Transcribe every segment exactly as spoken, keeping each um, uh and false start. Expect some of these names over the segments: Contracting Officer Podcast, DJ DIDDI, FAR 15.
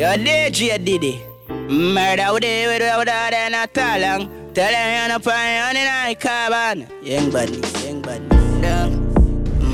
Yo, D J Diddy. Murder with it without that and a talang. Tell them you're not paying any carbon. Young buddy, young buddy.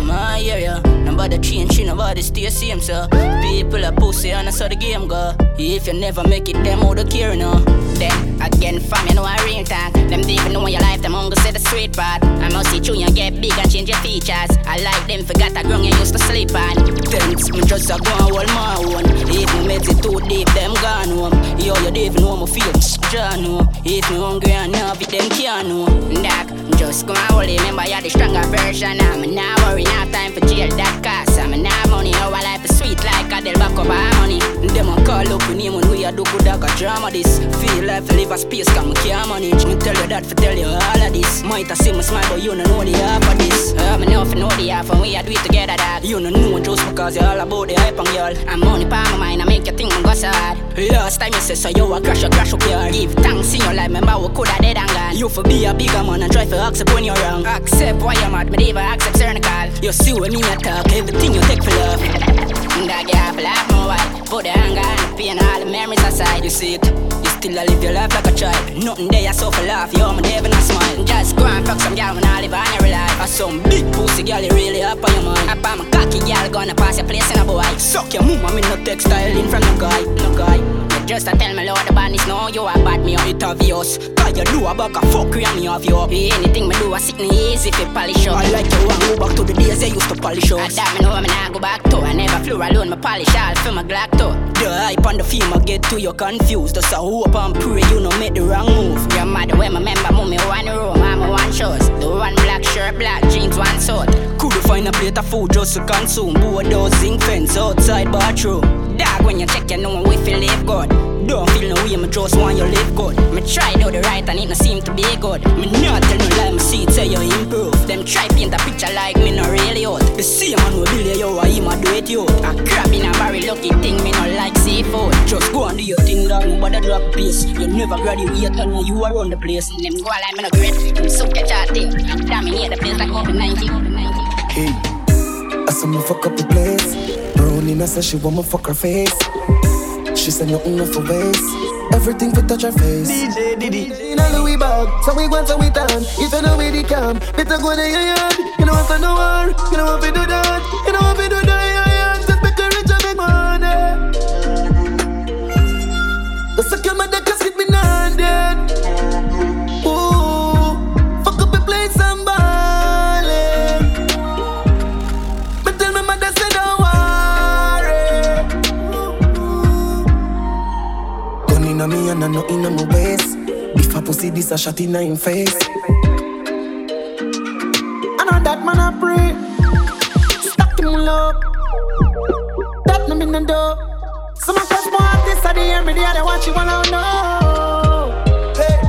My area, nobody change, nobody stay same, sir. People are pussy and that's how the game go. If you never make it, them all the care, you know. Them again, fam, you know I real talk. Them deep in your life, them hungry set the straight path. I must see you, you get big and change your features. I like them, forgot that ground you used to sleep on. Things, me just a go and hold my own. If me make it too deep, them gone home. Yo, you deep, know my feel, John, know. If me hungry and nervy, them can't know. Knock, just go and hold it, remember you're the stronger version. I'm not worried, not time for jail, that cost. I'm not money, our life is sweet like a del back up our money. Them a call up your name and we a do good like a drama this. Feel like I live a space, cause me can't manage. Me tell you that for tell you all of this. Might a see me smile, but you don't know the half of this. I'm enough to know the half and we a do it together, dog. You don't know just because you're all about the hype and y'all. I'm money pa my mind, I make you think I'm got so hard. Last time you say so, you a crash, you crash up here. Give thanks in your life, remember we coulda dead and gone. You for be a bigger man and try for accept when you're wrong. Accept why you're mad, but even accept certain call. You see what me a talk, everything you take for love. Dog, you have laugh more white. Put the anger and the pain, all the memories aside. You see it, you still a live your life like a child. Nothing there, I suffer laugh, you me never not smile. Just go and fuck some girl when I live on every life. Or some big pussy girl, you really up on your mind. Up on my cocky girl, gonna pass your place in a boy. Suck your mum, I'm in no textile in from no guy, no guy. Just a tell me Lord the badness, no, you a bad me up. It's obvious, cause you do a buck a fuckery and me off you up. Anything me do a sick me easy if you polish up. I like you and go back to the days they used to polish up. I that me know me nah go back to. I never flew alone, me polish all for my Glock too. The hype on the film I get to you confused. Just a hope and pray you no make the wrong move. Your mother when me member mummy one room, mama one shows. The one black shirt, black jeans, one suit. Could you find a plate of food just to consume? Board those zinc fence outside bathroom. Dog, when you check, you know we feel live good. Don't feel no way, me just want you live good. Me try do the right and it no seem to be good. Me not tell no lie, me see it say you improve. Them try paint a picture like me no really out. The same man will build you, I him a do it you. A crab in a barrel, lucky thing, me no like seafood. Just go and do your thing, dog, nobody drop a piece. You never graduate and now you are on the place. Them go like me no great, them so catch a thing. Dominate the place like over ninety. Hey, I saw me fuck up the place. Nina said she want me fuck her face. She said nothing off her waist. Everything for touch her face. D J Diddy in a Louis bag, so we want so we turn. If you know we the camp, better go to your yard. You know what I know her, you know what we do that. You know what we do that, just make her rich and make money. The second mother just hit me none dead. Ooh, fuck up the place and ballin'. But tell my mother said I want. Inna me and I know inna my waist. If I pussy this a shot inna him face. I know that man I pray. Stack him up. That no me no do. So my crush more artists at the end. Me the other watch you wanna know. Hey,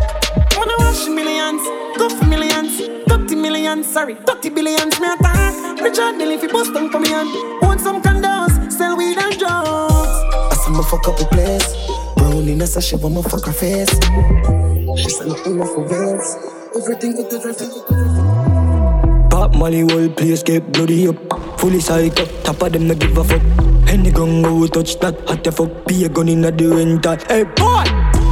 wanna watch millions, go for millions, thirty millions, sorry, thirty billions. Me attack Richard Mill if he bust down for me and want some condoms, sell weed and drugs. I see me fuck up the place. Nina said she want me fuck her face. She said nothing off her waist. Everything with the dress. Pop Molly whole place get bloody up. Fully psycho, top of them no give a fuck. Any gun go touch that hot the fuck. Be a gun inna the rental. Hey boy!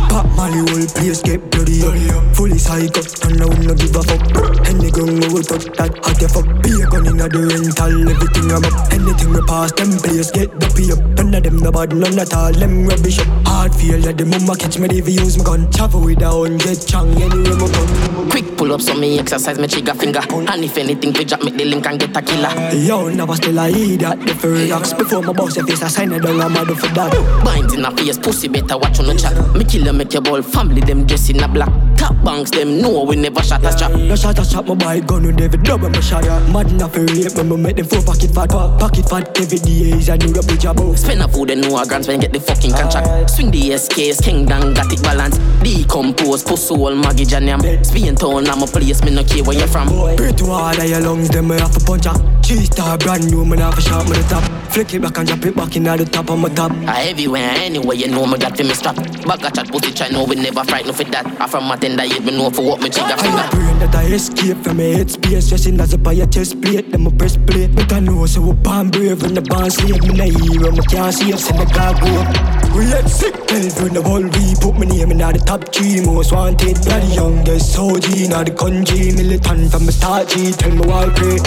Pop Molly whole place get bloody up. Fully psycho, and I no give a fuck. Any gun go touch that hot the fuck. Be a gun inna the rental. Everything I'm up. Anything we pass them place get duppy up. None of them no bad, none at all. Them rubbish up. Hard feel that the mumma catch me if you use my gun. Travel with a hundred chang anywhere my gun. Quick pull up so me exercise my trigger finger. And if anything they drop me the link and get a killer. Yo, never still I eat that the furry rocks. Before my box your face I sign it down I'm mad for that. Binds in a face, pussy better watch on the chat. Me killer make your ball family them dress in a black. Top banks them no we never shot a strap. No shot a strap my boy gun with every double my shot. Mad in a furry when me make them four pocket fat. Pocket fat every day is a new rubbish above. Spend a food and no a grand when get the fucking contract. Swing the S Ks, Kingdom got it balance. Decompose, pussy all maggie janiam. Spain town, I'm a place, me no care where you're from. Breathe to all of your lungs, then me have a punch up. G-star brand new, me have a shot, me the top. Flick it back and drop it back in the top of my top. Everywhere, anywhere, you know me got for me strap. Back a chat pussy try, no we never frighten for that. I from my tender head, me know for what me trigger finger. I'm praying that I escape from my head space. Just in as a buy a chest plate, then my press plate. But I know, so we born brave, when the band slave. Me no hero, me can't save, send the guard go up. We had sick pills in the world. We put my name in the top G. Most wanted, bloody youngest O G. Now the country, militant from the start G. Tell me why I pray.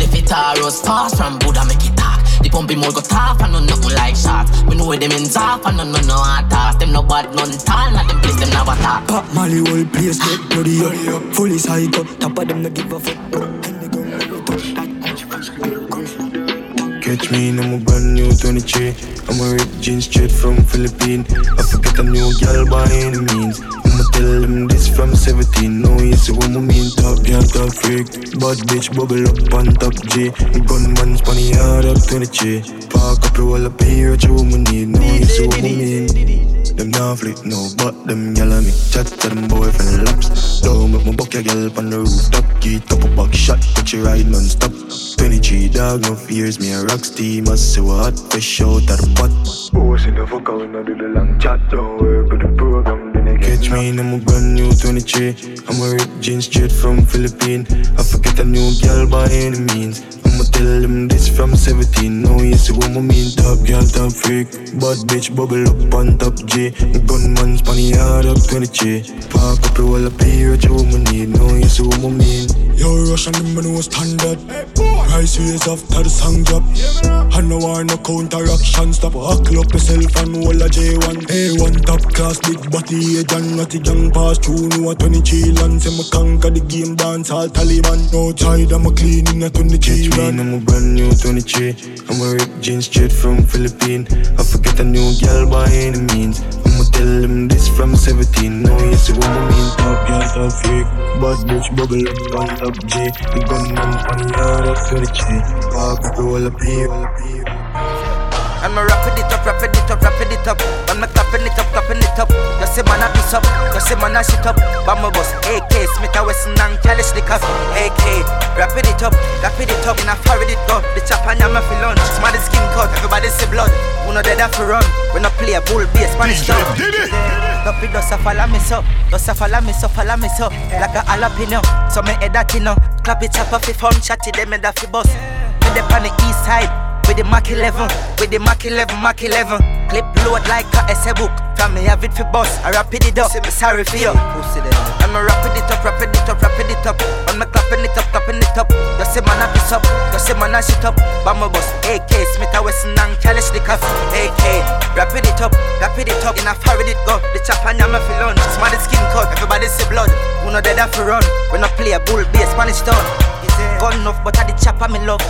Lift it all, rose pass from Buddha, make it talk. The pumping more got tough and no nothing like shots. We know where them in off and no no no attack. Them no bad, none tall, now them place them never talk. Pop Mali whole place get bloody up. Fully psyched up, top of them no give a fuck. Catch me, I'm a brand new twenty-three. I'm a ripped jeans straight from Philippines. I forget I'm new girl by any means. I'ma tell them this from seventeen. No, you see what I mean. Top girl, top freak. Bad bitch, bubble up on top G. Gunman's funny hard up twenty-three. Park up your wall up here, what you woman need. No, you see what I mean. Them not flick, no, but them yell at me. Chat to them boyfriend laps. Don't make my buck your girl up on the rooftop. Get up a back shot, but you ride non-stop. twenty-three dog, no fears, me a rock steam. I see what hot, fresh out of the pot. Boys in the fuck out, now do the long chat. Don't worry about the program, then they catch me, I'm a brand new twenty-three. I'm a ripped jeans straight from Philippines. I forget a new girl by any means. I'ma tell them this from seventeen. No, you see what I mean. Top girl, top freak. Bad bitch, bubble up on top G. Gunman's funny hard up twenty-three. Park up your wall up here, what you woman need. No, you see what I mean. Yo, Russian, them no standard. Price raise after the song drop. I know I no counteraction. Stop, huckle up yourself and wall a J one. A one top class, big body, a John, not a young pass. True, no a twenty-three lands. I'ma conquer the game, dance all Taliban. No tide, I'ma clean in a twenty-three. I'm a brand new twenty-three. I'm a ripped jeans straight from Philippines. I forget a new girl by any means. I'ma tell them this from seventeen. No, you see what I mean. Top girl, top freak. Bad bitch, bubble up on top G. The gunman on the yard of twenty-three. Park up the wall up here. I'm a rapping it up, rapping it up, rapping it up. I'm a clapping it up, clapping it up. You see man a piece up, you see man a shit up. Bama boss, A K, Smith and Wesson and Kelly Snickers. A K, rapping it up, rapping it up. In a fire it go, the chop and I'm a fi lunch. Smarty skin cut, everybody see blood. Who no dead a fi run, we no play a bull bass, Spanish dog. Dopey does a follow me so, does a follow me so, follow me so. Like a jalapeno, so me head a tino. Clap it up a fi fun, chatty them head a fi boss. With the pan the east side. With the Mac eleven, with the Mac eleven, Mac eleven. Clip load like a essay book. From me have it for boss, I wrap it up. Sorry for you. I'm a wrapping it up, wrapping it up, wrapping it up. I'm a clapping it up, clapping it up. You see man a piece up, you see man a shit up. Bama boss, A K, Smith and Wesson and Kelly Snickers. A K, wrapping it up, wrapping it up. In a fire it go, the chop and I'm a fi lunch. Smarty skin cut, everybody see blood. Who no dead a fi run, we no play a bull bass, Spanish dog. Gun off, but I the chop and me love.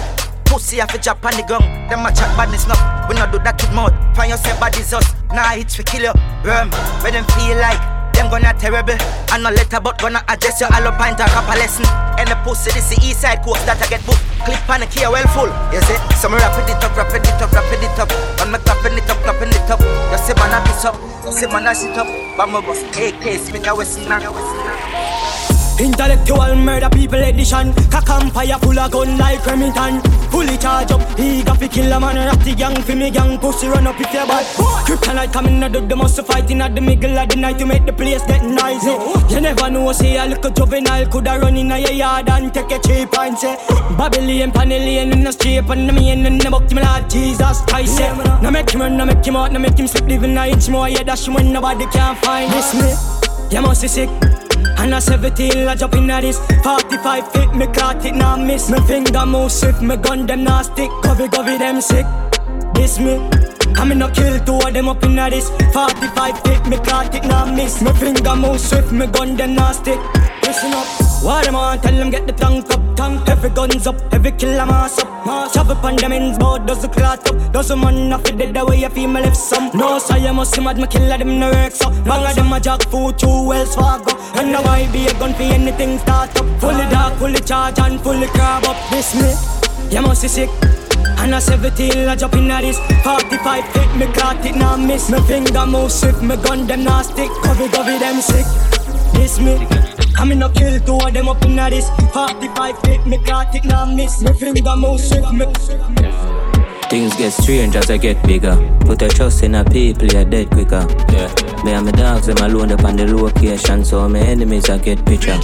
Pussy off a job on the ground, them a chat badness snuff. We no do that with mouth, find yourself bodies us. Nah hits we kill you, rum, when them feel like them gonna terrible. I no letter but gonna address you all up and talk up a lesson. And the pussy this the east side course that I get booked. Clip on the key well full, you see. So me rapping it up, rapping it up, rapping it up. And me clapping it up, clapping it up. You see man a piss up, you see man a shit up. But my boss, A K, Smith and Wesson. Intellectual murder people edition. Cock and fire full of gun like Remington. Fully charge up, he got fi kill a man. Rap the gang fi me gang, pussy run up if you bad. Kryptonite coming out of the muscle fighting at the middle of the night to make the place get noisy. You never know, say a little juvenile coulda run in a yard and take a cheap and say Babylon, Panellian in the street and the main in the book to me Lord Jesus Christ. No make him run, no make him out, no make him slip. Living a inch more, yeah dash him when nobody can find this me. You must be sick. And at seventeen, I jump in at this forty-five feet, me caught it, now miss. Me finger move swift, me gun them now stick. Govy, govy, them sick. This me. I me no kill two of them up in at this forty-five feet, me caught it, now miss. Me finger move swift, me gun them now stick. Listen up. What them on, tell them get the tank up, tank. Every gun's up, every killer mass up, mass. Shove up on them ends, but does the clot up. Does the man off it dead away if he me left some. No, so you must see mad, me killer them no work so. Bang of them a jack food, two wells Fargo. And now I be a gun for anything start up. Fully dark, fully charge and fully crab up. This me, you must be sick. And at seventeen, I jump in at this forty-five feet, me clot it, now miss. Me finger move swift, me gun them now stick. Govy, govy, them sick. This me. I me no kill two of them up in a this forty-five feet, me caught it, now miss. Me finger move swift, me. Things get strange as I get bigger. Put a trust in a people, you're dead quicker. Yeah. Me and my dogs, them alone up on the location. So my enemies, I get picture.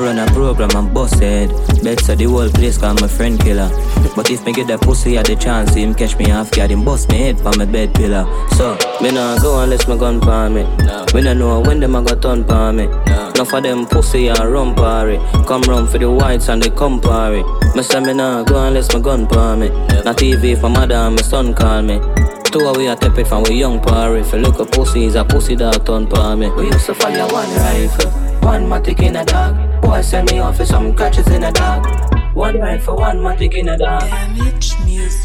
Run a program and busted. Bet so the whole place call my friend killer. But if me get that pussy at the chance, him catch me half guard, him bust me head for my bed pillar. So, me nah go unless my gun for me. Me nah know when them a go turn for me. Enough of them pussy a run party. Come run for the whites and the compari. Me say me nah go unless my gun for me. Na T V for mother and my son call me. Two away a tepid from we young party. If you look a pussy, is a pussy that turn for me. We used to fire one rifle, one matic in a dog. Boy send me off for some catches in the dark. One life for one matic in the dark.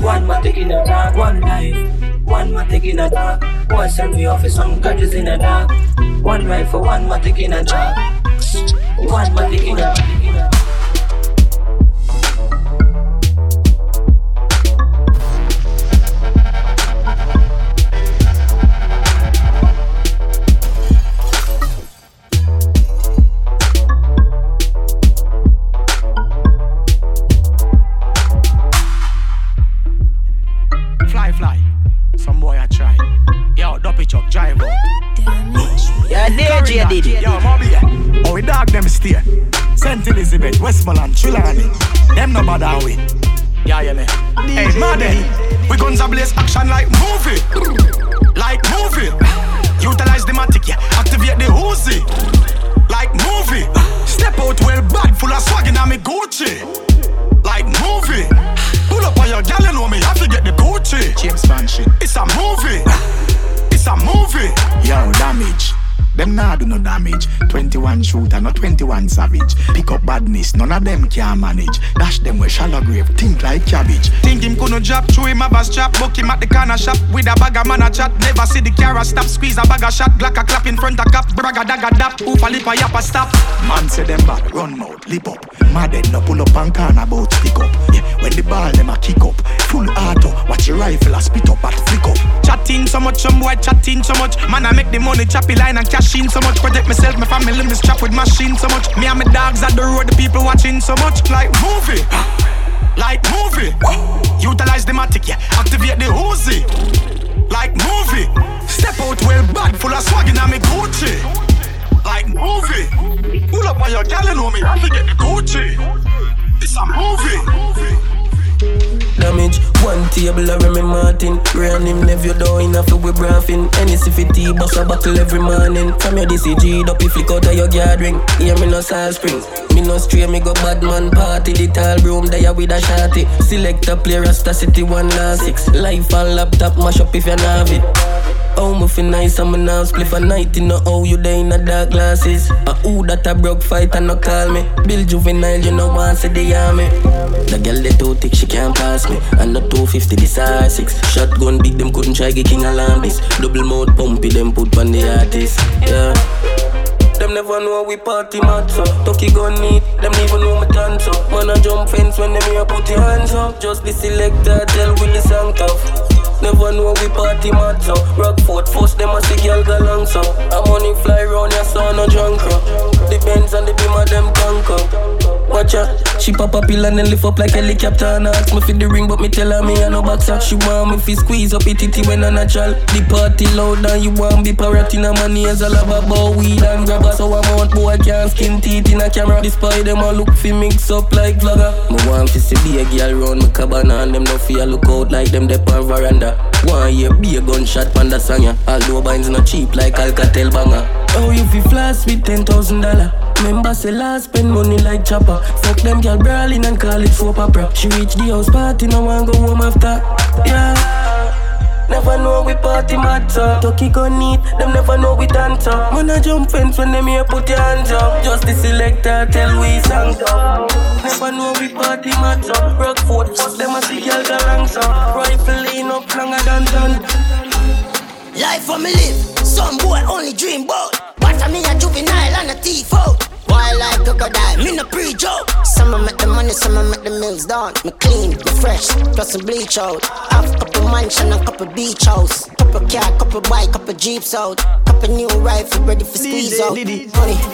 One matic in the dark. One life, one matic in the dark. Boy send me off for some catches in the dark. One life for one matic in the dark. One matic in the dark. Saint Elizabeth, Westmoreland, Trelawney. Them no bother away. Yeah, yeah, man. Hey, Madden, we guns a blaze action like movie. Like movie. Utilize the matic, yeah. Activate the Uzi. Like movie. Step out well bad, full of swag in me Gucci. Like movie. Pull up on your gal, you know me, have to get the Gucci. James Bond shit. It's a movie. It's a movie. Yo, damage. Them nah do no damage. Twenty-one shooter, not twenty-one savage. Pick up badness, none of them can manage. Dash them with shallow grave, think like cabbage. Think him could no drop, through him a bus trap. Book him at the corner shop, with a bag of man a chat. Never see the car a stop, squeeze a bag of shot. Glock a clap in front of cap, bragga dagga dap. Oofa lipa yappa stop. Man say them bad, run mouth, lip up. Madden no pull up and can about stick up. Yeah, when the ball them a kick up. Full auto, watch your rifle a spit up at flick up. Chatting so much, some boy chatting so much. Man I make the money, choppy line and cash so much, protect myself, my family, this trap with machine so much. Me and my dogs at the road, the people watching so much. Like movie, like movie. Utilize the matic, yeah. Activate the Uzi. Like movie. Step out well bad, full of swag in me Gucci. Like movie. Pull up on your gal, you know me, have to get the Gucci. It's a movie. Damage, one table of Remy Martin. Ran him nephew down in a few we braffin. N S F T bust a bottle every morning. From your D C G, dopey flick out of your gathering. Hear me no salt springs. Me no stray, me go bad man party. The tall broom there with a shotty. Select a player, Rasta City one nine six. Life and laptop, mash up if you have it. Oh, me feel nice, I'm an arm spliff a night. You know how you there in the dark glasses. A who that a broke fight and no call me. Bill Juvenile, you know once a day on me. The girl they too thick, she can't pass me. And the two fifty, this are six. Shotgun big, them couldn't try get King Alarm this. Double mouth pumpy, them put on the artist. Yeah. Them never know we party mad so. Tucky gun need, them never know my tan so. Man a jump fence when them here put your hands up. Just the selector, tell Willie song tough. Never know we party mad so. Rockford force them a see girl go long so. A money fly round your son no drunk so. The Benz and the Beamer them conquer. Watch her, she pop a pill and then lift up like helicopter. And ask me for the ring but me tell her me a no boxer. She want me fi squeeze up it titty when a natural. The party loud and you want be parrot in a man ears. All about weed and grabber. So I'm out boy can't skin teeth in a camera. Despite them a look fi mix up like vlogger. Me want fi see be a girl round me cabana. And them no fi a look out like them dep on veranda. One year be a gunshot panda sang ya. Although binds not cheap like Alcatel banger. Oh if you flash with ten thousand dollars. Member say last spend money like chopper. Fuck them girl brawling and call it soap opera. She reach the house party no one go home after. Yeah. Never know we party matter. Tucky gon' need, them never know we dance up. Man a jump fence when them here put your hands up. Just the selector tell we sang up. Never know we party matter. Rockford fuck them a see y'all go long so. Rifle in up longer than done. Life for me live, some boy only dream about. But I me a juvenile and a thief out. Wildlife crocodile, me no pre-joke. Some I make the money, some I make the meals done. Me clean, me fresh, plus some bleach out. Half couple mansion and couple beach house. Couple car, couple bike, couple jeeps out. Couple new rifle ready for squeeze out. Money,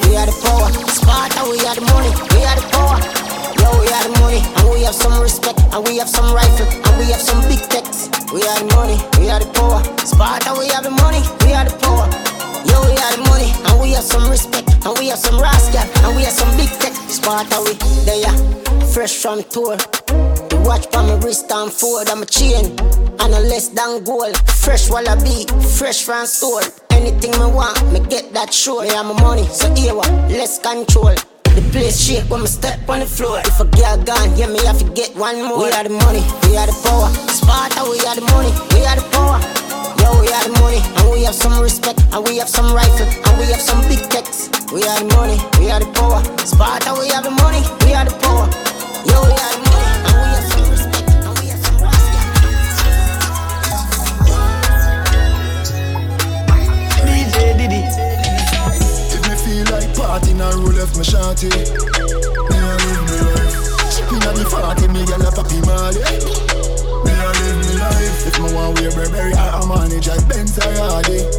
we are the power. Sparta, we are the money, we are the power. Yo, we are the money, and we have some respect. And we have some rifle, and we have some big techs. We are the money, we are the power. Sparta, we have the money, we are the power. Yo, we have the money, and we have some respect, and we have some rascal, and we have some big tech. part away. They are fresh from tour. The watch on my wrist and fold on my chain, and a less than gold. Fresh wallaby, fresh from store. Anything I want, me get that sure. Me have my money, so here what? Less control. The place shake when I step on the floor. If a girl gone, yeah, me have to get one more. We are the money, we are the power. Sparta, we are the money, we are the power. Yeah, we are the money, and we have some respect, and we have some rifle, and we have some big techs. We are the money, we are the power. Sparta, we have the money, we are the power. Yeah, we are the money, and we have some respect, and we have some rifle. D J Diddy. Like party, now roll off my shanty. Me a live me life. Inna the party, me gyal a Papi Marley. Me a live me life. If me want wear Burberry or Armani, just Benz or Hardy. Me a live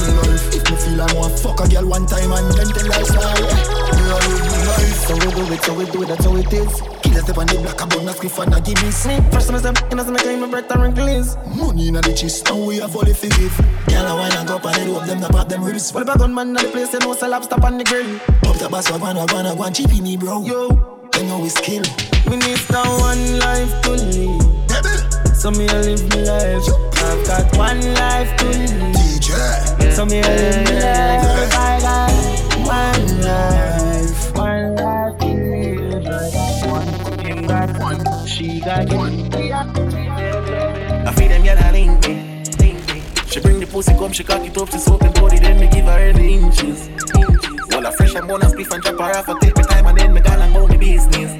me life. If me feel I want fuck a gyal one time and then tell her sorry. Me a live me life. So we do it, so we do it, that's how it is. Kill a step on the block, a bun a spliff and a give me sleep. Fresh to me step, inna some time me break down and glaze. Money inna the chest, now we have all the forgive. Gyal a wine and go up and they rope them, they pop them ribs. Well, back on man inna the place, they know sell up, stop on the grill. Pop the bass, wagwan, wagwan, wagwan, cheapy me bro. Yo. I know it's kill. We need that one life to live. Baby. So me I live my life. I've got one life to live. D J. So me I live my life. Yeah. I got one life. One life to live. I got one. Him got one. She got one. I feel them get a link me. She bring the pussy come, she cock it up, she's open body, then me give her every inches. All a fresh and bone and spliff and chop her off, I take my time and then me gal and go me business.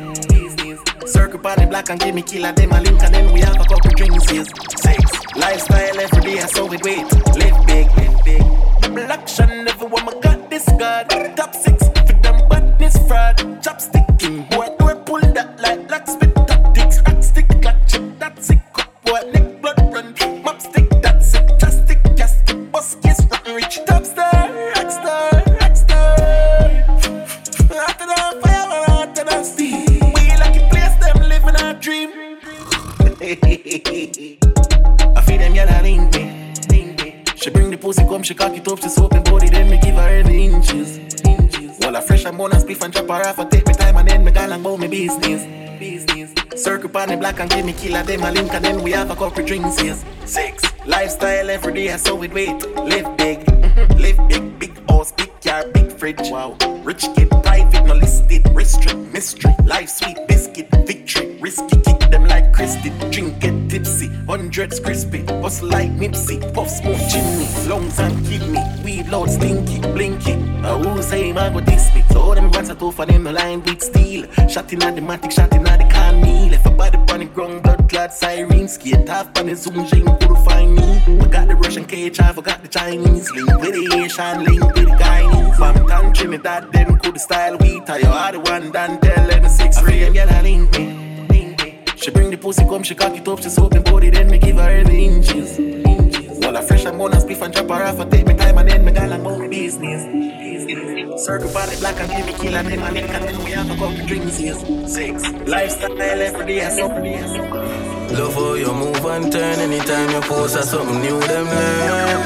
Circle party black and give me kill at them a link and then we have a couple drinks. Sex, lifestyle every day, I saw it wait. Live big, live big. Double action, everyone my got this guard. Top six, fit them badness fraud. Chopstick king, boy, do I pull that like locksmith tactics. Rack stick, clutch it, that sick cup, boy, neck blood run. Mop stick, that's it, chastic, casket, bus case, rotten rich. Top star, rock star. I feel them yalla ring me. She bring the pussy come, she cock it up, she's open body, then me give her every inches. All a fresh and bone and spliff and chop her off, I take my time and then me gal and go me business. Circle pan the black and give me killer, them a link and then we have a couple drinks. Yes. Six, lifestyle every day, I saw it wait. Live big, mm-hmm. Live big, big house, big car, big fridge. Wow, rich kid, private, no listed, restrict, mystery, life sweet, biscuit, victory, risky kid. Them like Christy, drink get tipsy, hundreds crispy, us like Nipsey, puff smoke chimney, lungs and kidney, weed loud stinky, blinky. Uh, who say man go this me? So all them rats are tough and them no line with steel. Shotting at the matic, shotting at the carneel. If a body on the ground, blood clad siren, skate half on the zoom jing, could find me. We got the Russian cage, I forgot the Chinese link with the Asian link with the Guyanese. From town Trinidad, them could style we tie your hard one down tell them six ring. She bring the pussy come, she cock it up, she's open body, then me give her every inches. All a fresh and bone and spliff and chop her off, I take my time and then me gal and go me business. Circle party black and give me kill and then my link and then we have a couple drinks. Six, lifestyle every day and something. Love how you move and turn anytime you post or something new, them learn.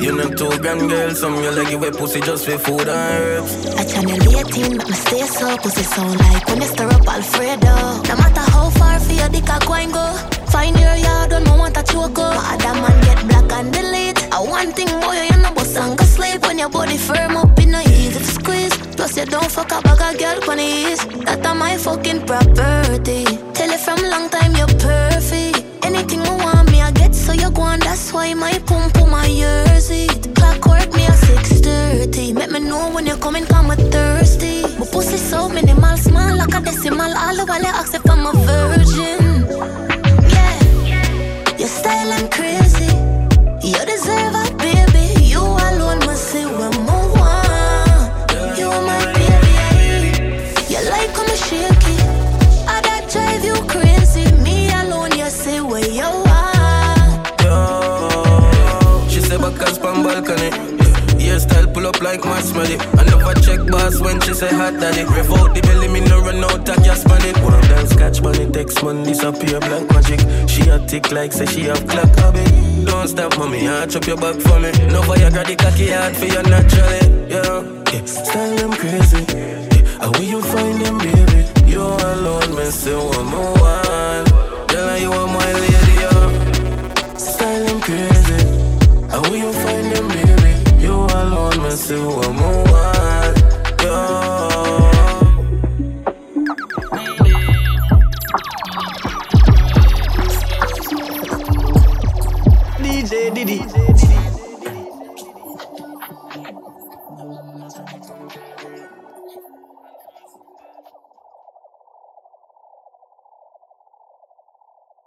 You know two grand girls, some you like you wear pussy just for food and herbs. I channel eighteen, but me stay so pussy sound like when you stir up Alfredo. No matter how far for your dick I go and go, find your yard don't want a choco. Other man get black and delete. I want thing boy, you know boss and go sleep. When your body firm up, you know easy to squeeze. Plus you don't fuck a bag of girl when it is. That a my fucking property. Tell it from long time you're perfect. Anything you want me I get so you go on. That's why my pum pum my jersey. The clock work me at six thirty. Make me know when you're coming come I'm thirsty. My pussy so minimal, small like a decimal. All the while you ask if I'm a virgin. Yeah, your style I'm crazy. You deserve a baby. You alone must see what I want. You are my baby. You like how I'm shaky. I that drive you crazy. Me alone, you see where you are. Yo, she say back as from balcony. Your style pull up like marshmallow. I never check boss when she say hot daddy. Rev out the belly, me no run out of gas money. One of them scotch money, text money, disappear black magic. She a tick like say she have clock habit. Don't stop mommy, I chop your back for me. No Viagra, the cocky hard for you naturally. Yeah, yeah. Style them crazy. And when you find them, baby, you alone, man, say one more one. Girl, I you are my lady, yeah. Style them crazy. And when you find them, baby, you alone, man, say one more one, yeah. D J Diddy.